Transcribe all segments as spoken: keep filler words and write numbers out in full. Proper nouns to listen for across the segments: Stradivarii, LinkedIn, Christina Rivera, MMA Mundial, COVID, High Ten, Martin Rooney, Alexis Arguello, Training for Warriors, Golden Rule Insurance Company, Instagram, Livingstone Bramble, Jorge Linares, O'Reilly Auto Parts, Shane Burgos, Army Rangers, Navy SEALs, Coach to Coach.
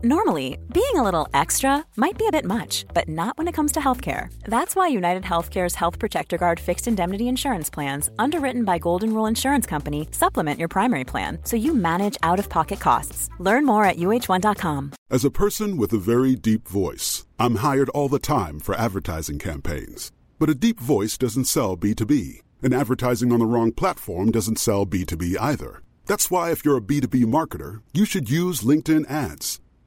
Normally, being a little extra might be a bit much, but not when it comes to healthcare. That's why United Healthcare's Health Protector Guard fixed indemnity insurance plans, underwritten by Golden Rule Insurance Company, supplement your primary plan so you manage out-of-pocket costs. Learn more at U H one dot com. As a person with a very deep voice, I'm hired all the time for advertising campaigns. But a deep voice doesn't sell B two B, and advertising on the wrong platform doesn't sell B two B either. That's why if you're a B two B marketer, you should use LinkedIn ads.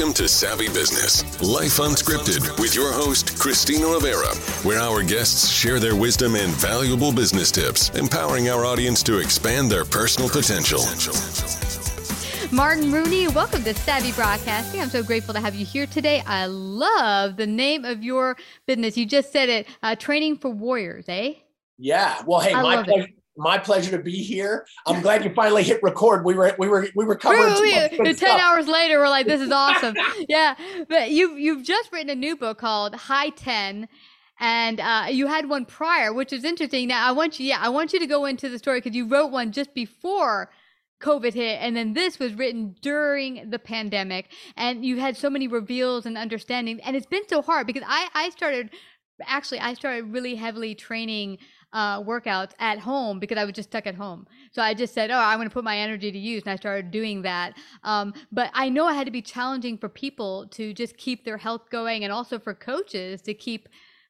Welcome to Savvy Business, Life Unscripted, with your host, Christina Rivera, where our guests share their wisdom and valuable business tips, empowering our audience to expand their personal potential. Martin Rooney, welcome to Savvy Broadcasting. I'm so grateful to have you here today. I love the name of your business. You just said it, uh, Training for Warriors, eh? Yeah. Well, hey, I my pleasure. My pleasure to be here. I'm glad you finally hit record. We were we were we were covering. We, ten stuff. Hours later, we're like, this is awesome. Yeah, but you've you've just written a new book called High Ten, and uh, you had one prior, which is interesting. Now, I want you, yeah, I want you to go into the story because you wrote one just before COVID hit, and then this was written during the pandemic, and you had so many reveals and understanding. And it's been so hard because I I started actually I started really heavily training. Uh, workouts at home because I was just stuck at home. So I just said, oh, I want to put my energy to use. And I started doing that. Um, but I know it had to be challenging for people to just keep their health going and also for coaches to keep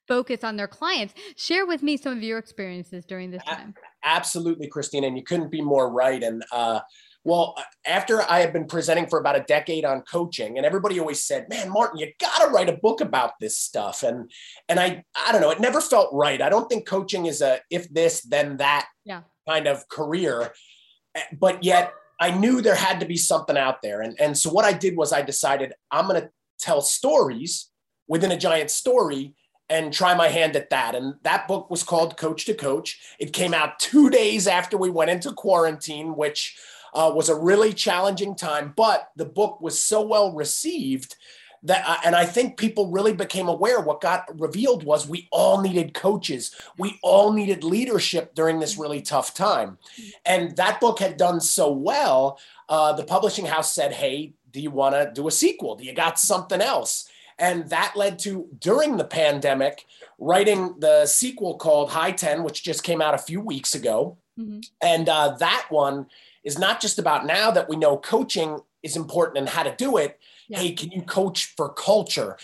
focus on their clients. Share with me some of your experiences during this time. Absolutely, Christina. And you couldn't be more right. And uh, well, after I had been presenting for about a decade on coaching, and everybody always said, man, Martin, you got to write a book about this stuff. And, and I, I don't know, it never felt right. I don't think coaching is a, if this, then that yeah. kind of career, but yet I knew there had to be something out there. And, and so what I did was I decided I'm going to tell stories within a giant story and try my hand at that. And that book was called Coach to Coach. It came out two days after we went into quarantine, which Uh, was a really challenging time, but the book was so well received that, uh, and I think people really became aware. What got revealed was we all needed coaches. We all needed leadership during this really tough time. And that book had done so well. Uh, the publishing house said, hey, do you want to do a sequel? Do you got something else? And that led to, during the pandemic, writing the sequel called High Ten, which just came out a few weeks ago. Mm-hmm. And uh, that one is not just about now that we know coaching is important and how to do it. Yeah. Hey, can you coach for culture?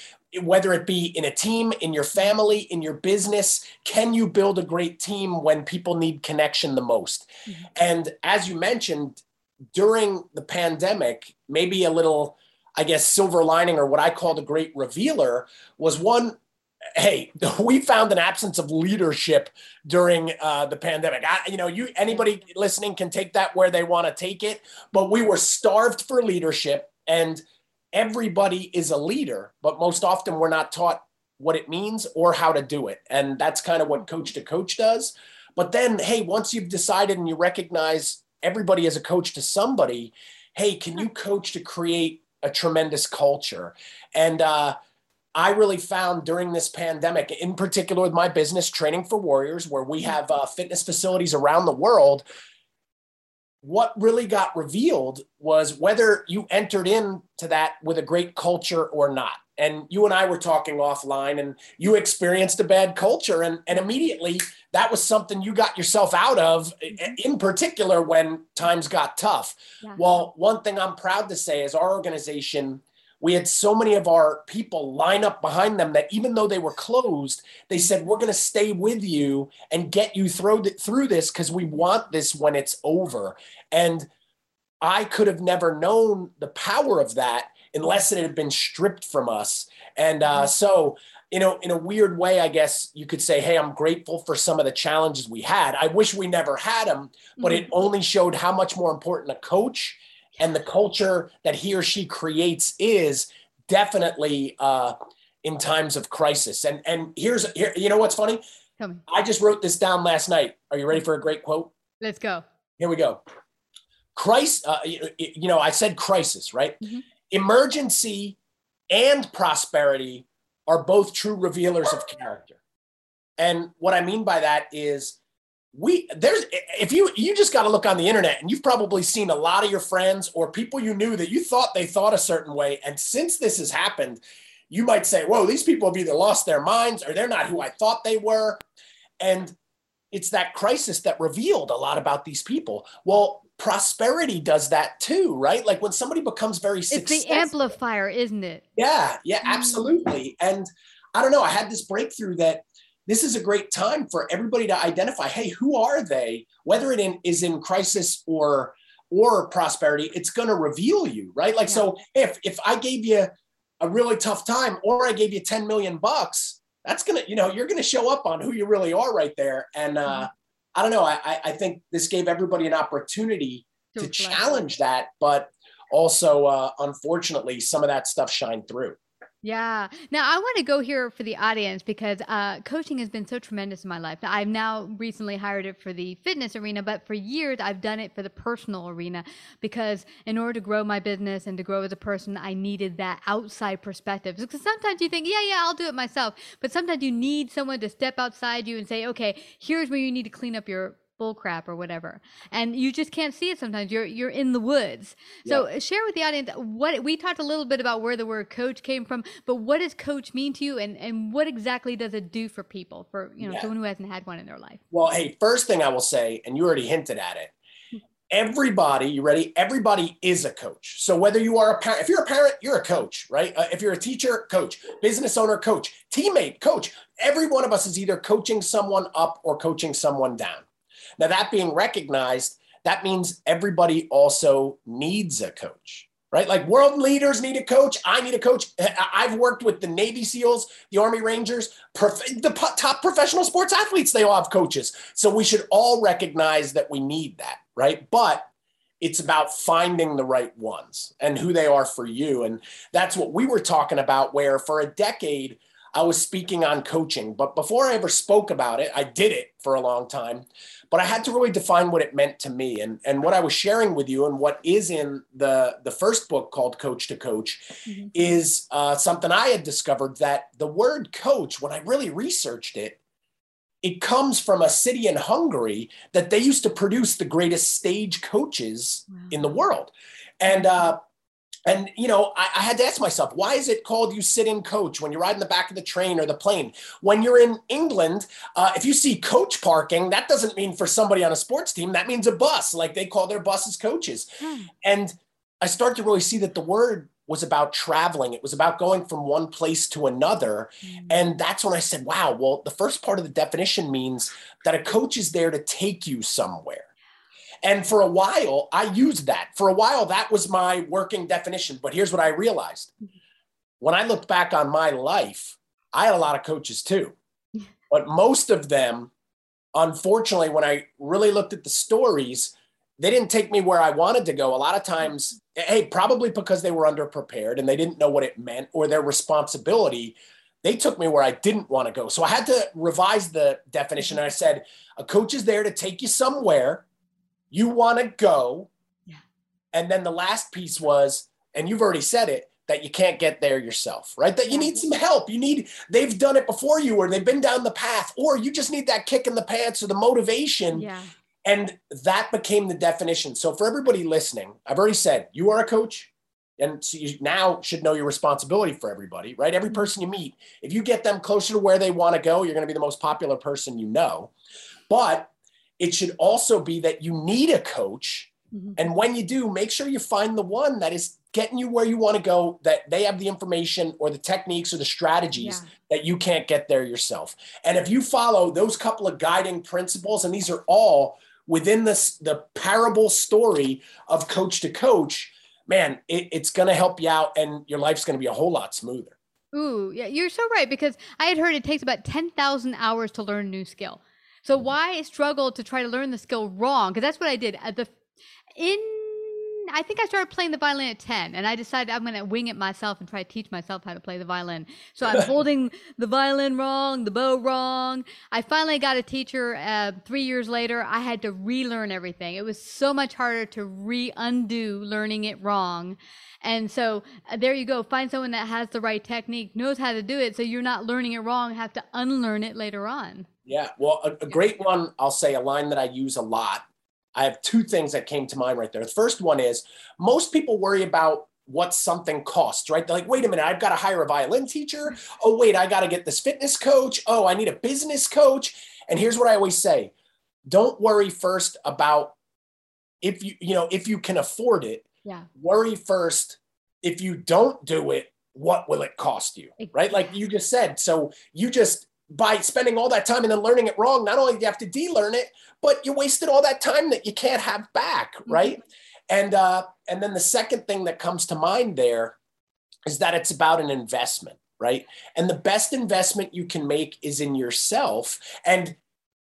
Whether it be in a team, in your family, in your business, can you build a great team when people need connection the most? Mm-hmm. And as you mentioned, during the pandemic, maybe a little, I guess, silver lining or what I call the great revealer was one, hey, we found an absence of leadership during uh, the pandemic. I, you know, you anybody listening can take that where they want to take it, but we were starved for leadership, and everybody is a leader, but most often we're not taught what it means or how to do it. And that's kind of what Coach to Coach does. But then, hey, once you've decided and you recognize everybody is a coach to somebody, hey, can you coach to create a tremendous culture? And uh, I really found during this pandemic, in particular with my business, Training for Warriors, where we have uh, fitness facilities around the world, what really got revealed was whether you entered into that with a great culture or not. And you and I were talking offline, and you experienced a bad culture. And, and immediately that was something you got yourself out of, in particular when times got tough. Yeah. Well, one thing I'm proud to say is our organization, we had so many of our people line up behind them that even though they were closed, they said, we're going to stay with you and get you through this because we want this when it's over. And I could have never known the power of that unless it had been stripped from us. And uh, so, you know, in a weird way, I guess you could say, hey, I'm grateful for some of the challenges we had. I wish we never had them, but mm-hmm. it only showed how much more important a coach and the culture that he or she creates is definitely uh, in times of crisis. And and here's, here, you know what's funny? Tell me. I just wrote this down last night. Are you ready for a great quote? Let's go. Here we go. Christ, uh, you know, I said crisis, right? Mm-hmm. Emergency and prosperity are both true revealers of character. And what I mean by that is, We there's if you you just got to look on the internet, and you've probably seen a lot of your friends or people you knew that you thought they thought a certain way. And since this has happened, you might say, whoa, these people have either lost their minds or they're not who I thought they were. And it's that crisis that revealed a lot about these people. Well, prosperity does that too, right? Like when somebody becomes very successful. It's the amplifier, isn't it? Yeah, yeah, absolutely. And I don't know, I had this breakthrough that this is a great time for everybody to identify, hey, who are they? Whether it in, is in crisis or or prosperity, it's going to reveal you, right? Like, yeah. So if if I gave you a really tough time or I gave you ten million bucks, that's going to, you know, you're going to show up on who you really are right there. And uh, mm-hmm. I don't know, I, I think this gave everybody an opportunity to, to challenge that, but also, uh, unfortunately, some of that stuff shined through. Yeah. Now I want to go here for the audience because uh, coaching has been so tremendous in my life. Now, I've now recently hired it for the fitness arena, but for years I've done it for the personal arena because in order to grow my business and to grow as a person, I needed that outside perspective. Because sometimes you think, yeah, yeah, I'll do it myself. But sometimes you need someone to step outside you and say, okay, here's where you need to clean up your bull crap or whatever. And you just can't see it sometimes. You're you're in the woods. So yeah. Share with the audience what we talked a little bit about where the word coach came from, but what does coach mean to you and, and what exactly does it do for people, for you know yeah. someone who hasn't had one in their life? Well, hey, first thing I will say, and you already hinted at it, everybody, you ready? Everybody is a coach. So whether you are a parent, if you're a parent, you're a coach, right? Uh, if you're a teacher, coach, business owner, coach, teammate, coach, every one of us is either coaching someone up or coaching someone down. Now, that being recognized, that means everybody also needs a coach, right? Like world leaders need a coach. I need a coach. I've worked with the Navy SEALs, the Army Rangers, prof- the po- top professional sports athletes. They all have coaches. So we should all recognize that we need that, right? But it's about finding the right ones and who they are for you. And that's what we were talking about, where for a decade, I was speaking on coaching, but before I ever spoke about it, I did it for a long time, but I had to really define what it meant to me. And, and what I was sharing with you and what is in the, the first book called Coach to Coach mm-hmm. is uh, something I had discovered, that the word coach, when I really researched it, it comes from a city in Hungary that they used to produce the greatest stage coaches wow. in the world. And uh, And, you know, I, I had to ask myself, why is it called you sit in coach when you ride in the back of the train or the plane? When you're in England, uh, if you see coach parking, that doesn't mean for somebody on a sports team, that means a bus, like they call their buses coaches. Hmm. And I started to really see that the word was about traveling. It was about going from one place to another. Mm. And that's when I said, wow, well, the first part of the definition means that a coach is there to take you somewhere. And for a while, I used that. For a while, that was my working definition. But here's what I realized. When I looked back on my life, I had a lot of coaches too. But most of them, unfortunately, when I really looked at the stories, they didn't take me where I wanted to go. A lot of times, hey, probably because they were underprepared and they didn't know what it meant or their responsibility. They took me where I didn't want to go. So I had to revise the definition. And I said, a coach is there to take you somewhere you want to go. Yeah. And then the last piece was, and you've already said it, that you can't get there yourself, right? That you need some help. You need, they've done it before you, or they've been down the path, or you just need that kick in the pants or the motivation. Yeah. And that became the definition. So for everybody listening, I've already said, you are a coach, and so you now should know your responsibility for everybody, right? Every person you meet, if you get them closer to where they want to go, you're going to be the most popular person you know. But it should also be that you need a coach. Mm-hmm. And when you do, make sure you find the one that is getting you where you want to go, that they have the information or the techniques or the strategies yeah. that you can't get there yourself. And if you follow those couple of guiding principles, and these are all within this, the parable story of coach to coach, man, it, it's going to help you out, and your life's going to be a whole lot smoother. Ooh, yeah, you're so right, because I had heard it takes about ten thousand hours to learn a new skill. So why struggle to try to learn the skill wrong? Because that's what I did. At the in, I think I started playing the violin at ten, and I decided I'm going to wing it myself and try to teach myself how to play the violin. So I'm holding the violin wrong, the bow wrong. I finally got a teacher uh, three years later. I had to relearn everything. It was so much harder to re-undo learning it wrong. And so uh, there you go. Find someone that has the right technique, knows how to do it, so you're not learning it wrong and have to unlearn it later on. Yeah, well, a, a great one, I'll say, a line that I use a lot. I have two things that came to mind right there. The first one is, most people worry about what something costs, right? They're like, wait a minute, I've got to hire a violin teacher. Oh, wait, I got to get this fitness coach. Oh, I need a business coach. And here's what I always say. Don't worry first about if you, you know, if you can afford it. Yeah. Worry first, if you don't do it, what will it cost you, right? Like you just said. So you just, by spending all that time and then learning it wrong, not only do you have to de-learn it, but you wasted all that time that you can't have back, right? Mm-hmm. And uh, and then the second thing that comes to mind there is that it's about an investment, right? And the best investment you can make is in yourself. And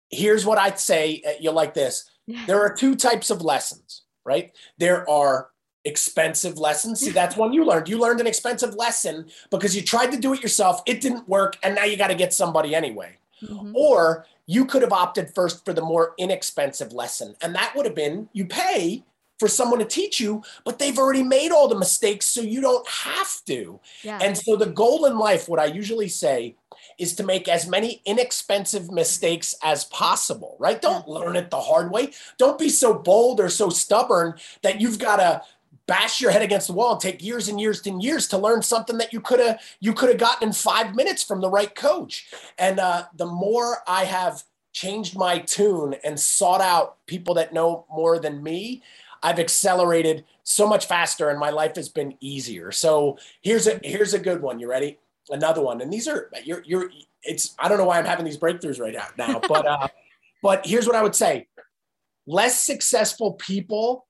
here's what I'd say, you'll like this. Yeah. There are two types of lessons, right? There are expensive lessons. See, that's one you learned. You learned an expensive lesson because you tried to do it yourself. It didn't work. And now you got to get somebody anyway. Mm-hmm. Or you could have opted first for the more inexpensive lesson. And that would have been, you pay for someone to teach you, but they've already made all the mistakes, so you don't have to. Yeah. And so the goal in life, what I usually say, is to make as many inexpensive mistakes as possible, right? Don't yeah. learn it the hard way. Don't be so bold or so stubborn that you've got to bash your head against the wall and take years and years and years to learn something that you could have you could have gotten in five minutes from the right coach. And uh, the more I have changed my tune and sought out people that know more than me, I've accelerated so much faster, and my life has been easier. So here's a here's a good one. You ready? Another one. And these are you're you're. It's I don't know why I'm having these breakthroughs right now, but uh, but here's what I would say: less successful people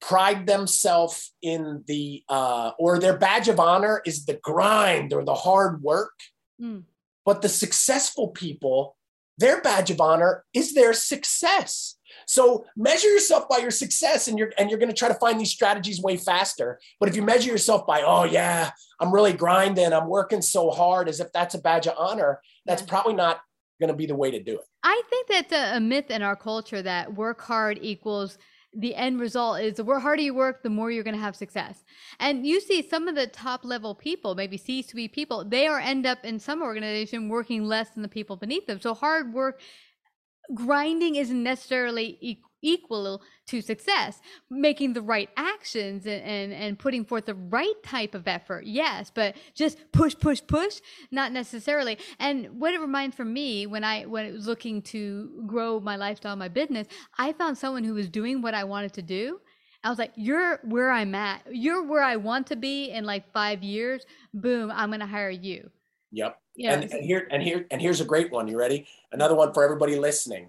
pride themselves in the, uh, or their badge of honor is the grind or the hard work. Mm. But the successful people, their badge of honor is their success. So measure yourself by your success, and you're, and you're going to try to find these strategies way faster. But if you measure yourself by, oh yeah, I'm really grinding, I'm working so hard, as if that's a badge of honor, that's yeah. probably not going to be the way to do it. I think that's a, a myth in our culture that work hard equals the end result is the harder you work, the more you're going to have success. And you see some of the top level people, maybe C-suite people, they are end up in some organization working less than the people beneath them. So hard work, grinding isn't necessarily e- equal to success. Making the right actions and, and, and putting forth the right type of effort, yes, but just push, push, push, not necessarily. And what it reminds for me, when I when it was looking to grow my lifestyle, my business, I found someone who was doing what I wanted to do. I was like, you're where I'm at. You're where I want to be in like five years. Boom, I'm going to hire you. Yep. Yeah. And, and here, and here, and here's a great one. You ready? Another one for everybody listening.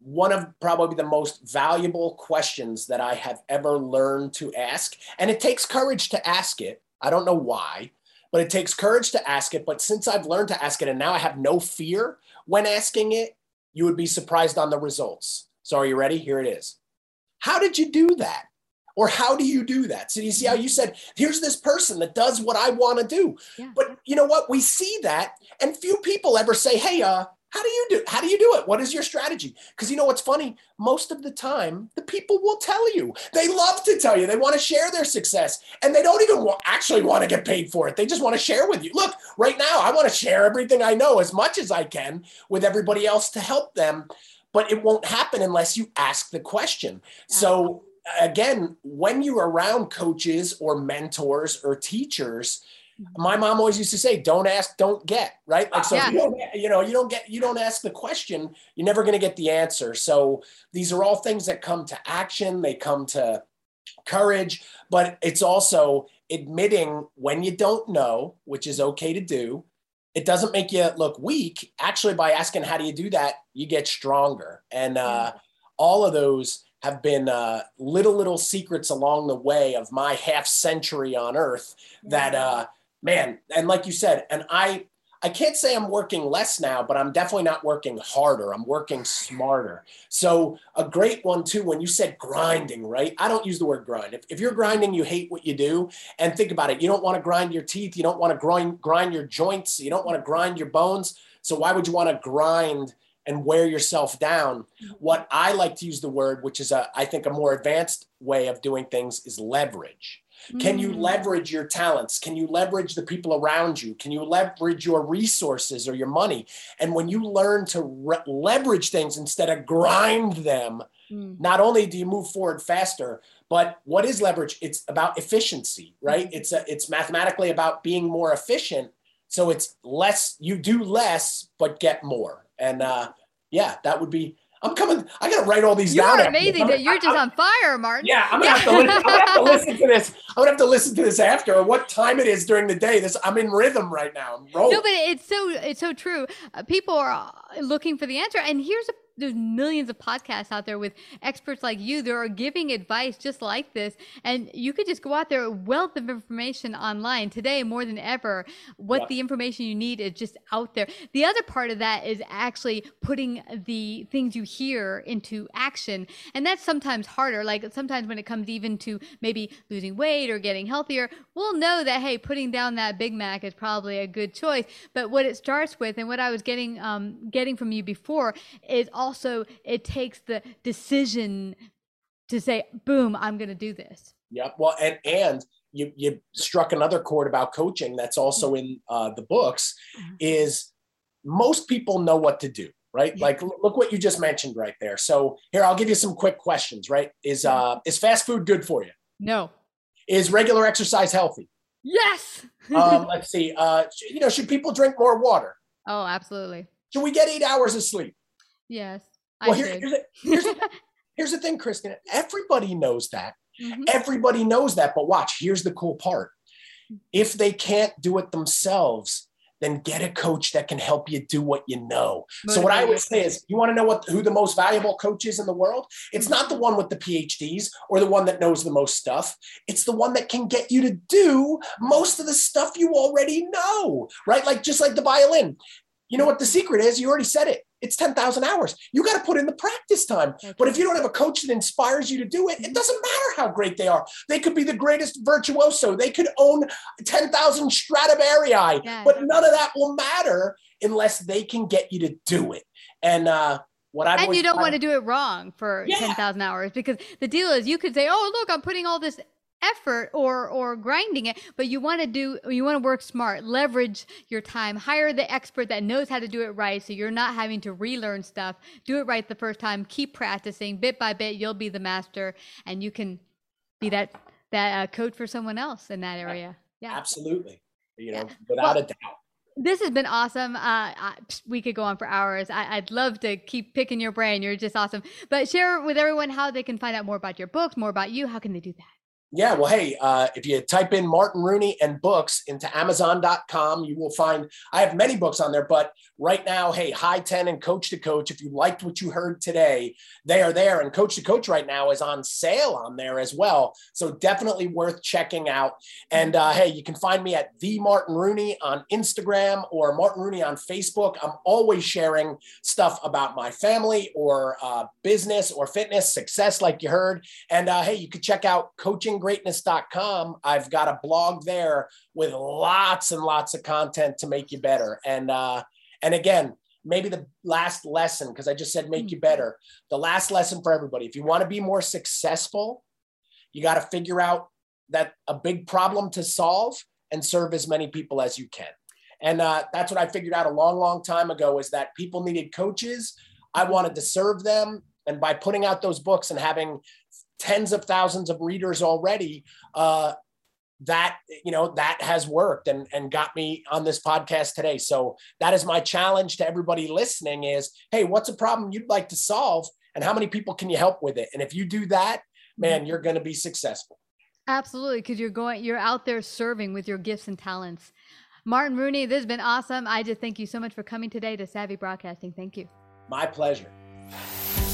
One of probably the most valuable questions that I have ever learned to ask. And it takes courage to ask it. I don't know why, but it takes courage to ask it. But since I've learned to ask it and now I have no fear when asking it, you would be surprised on the results. So are you ready? Here it is. How did you do that? Or how do you do that? So you see how you said, here's this person that does what I want to do. Yeah. But you know what? We see that and few people ever say, hey, uh, how do you do, how do you do it? What is your strategy? Because you know what's funny? Most of the time, the people will tell you. They love to tell you. They want to share their success. And they don't even wa- actually want to get paid for it. They just want to share with you. Look, right now, I want to share everything I know as much as I can with everybody else to help them. But it won't happen unless you ask the question. Yeah. So again, when you're around coaches or mentors or teachers, my mom always used to say, don't ask, don't get, right? Like, so yeah. you, don't, you know, you don't get, you don't ask the question, you're never going to get the answer. So these are all things that come to action. They come to courage, but it's also admitting when you don't know, which is okay to do. It doesn't make you look weak. Actually, by asking, how do you do that? You get stronger. And uh, all of those have been uh, little, little secrets along the way of my half century on earth that, uh, man, and like you said, and I, I can't say I'm working less now, but I'm definitely not working harder. I'm working smarter. So a great one too, when you said grinding, right? I don't use the word grind. If, if you're grinding, you hate what you do. And think about it. You don't want to grind your teeth. You don't want to grind, grind your joints. You don't want to grind your bones. So why would you want to grind and wear yourself down? What I like to use the word, which is a, I think a more advanced way of doing things, is leverage. Mm. Can you leverage your talents? Can you leverage the people around you? Can you leverage your resources or your money? And when you learn to re- leverage things instead of grind them, mm. not only do you move forward faster, but what is leverage? It's about efficiency, right? Mm. It's a, it's mathematically about being more efficient. So it's less, you do less, but get more. And uh, yeah, that would be, I'm coming, I got to write all these you down. You're amazing. That you're just I, on fire, Martin. Yeah, I'm going to have to listen to this. I'm going to have to listen to this after, or what time it is during the day. This, I'm in rhythm right now. I'm rolling. No, but it's so, it's so true. Uh, people are looking for the answer. And here's a, there's millions of podcasts out there with experts like you that are giving advice just like this. And you could just go out there, a wealth of information online today, more than ever, what yeah. the information you need is just out there. The other part of that is actually putting the things you hear into action. And that's sometimes harder. Like sometimes when it comes even to maybe losing weight or getting healthier, we'll know that, hey, putting down that Big Mac is probably a good choice. But what it starts with, and what I was getting, um, getting from you before, is all Also, it takes the decision to say, boom, I'm going to do this. Yep. Well, and, and you, you struck another chord about coaching that's also in uh, the books, is most people know what to do, right? Yeah. Like, look what you just mentioned right there. So here, I'll give you some quick questions, right? Is, uh, is fast food good for you? No. Is regular exercise healthy? Yes. um, let's see. Uh, you know, should people drink more water? Oh, absolutely. Should we get eight hours of sleep? Yes. Well, I here, here's, the, here's, the, here's the thing, Christina. Everybody knows that. Mm-hmm. Everybody knows that. But watch, here's the cool part. If they can't do it themselves, then get a coach that can help you do what you know. Motivate. So what I would say is, you want to know what who the most valuable coach is in the world? It's mm-hmm. not the one with the P H Ds or the one that knows the most stuff. It's the one that can get you to do most of the stuff you already know, right? Like just like the violin. You know what the secret is? You already said it. It's ten thousand hours. You got to put in the practice time. Okay. But if you don't have a coach that inspires you to do it, it doesn't matter how great they are. They could be the greatest virtuoso. They could own ten thousand Stradivarii, yeah, but none of that will matter unless they can get you to do it. And, uh, What I've and you don't tried. want to do it wrong for yeah. ten thousand hours, because the deal is you could say, oh, look, I'm putting all this effort or or grinding it, but you want to do you want to work smart, leverage your time, hire the expert that knows how to do it right, so you're not having to relearn stuff. Do it right the first time. Keep practicing bit by bit. You'll be the master, and you can be that that uh, coach for someone else in that area. Yeah, absolutely. You know, yeah. without well, a doubt. This has been awesome. Uh, I, we could go on for hours. I, I'd love to keep picking your brain. You're just awesome. But share with everyone how they can find out more about your books, more about you. How can they do that? Yeah, well, hey, uh, if you type in Martin Rooney and books into amazon dot com, you will find, I have many books on there, but right now, hey, High Ten and Coach to Coach, if you liked what you heard today, they are there. And Coach to Coach right now is on sale on there as well. So definitely worth checking out. And uh, hey, you can find me at The Martin Rooney on Instagram or Martin Rooney on Facebook. I'm always sharing stuff about my family or uh, business or fitness, success like you heard. And uh, hey, you could check out coaching greatness dot com. I've got a blog there with lots and lots of content to make you better. And, uh, and again, maybe the last lesson, because I just said, make mm-hmm. you better. The last lesson for everybody, if you want to be more successful, you got to figure out that a big problem to solve and serve as many people as you can. And, uh, that's what I figured out a long, long time ago, is that people needed coaches. I wanted to serve them. And by putting out those books and having tens of thousands of readers already, uh, that, you know, that has worked and, and got me on this podcast today. So that is my challenge to everybody listening is, hey, what's a problem you'd like to solve and how many people can you help with it? And if you do that, man, you're going to be successful. Absolutely. Cause you're going, you're out there serving with your gifts and talents. Martin Rooney, this has been awesome. I just thank you so much for coming today to Savvy Broadcasting. Thank you. My pleasure.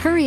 Hurry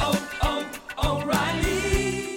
oh, oh, O'Reilly.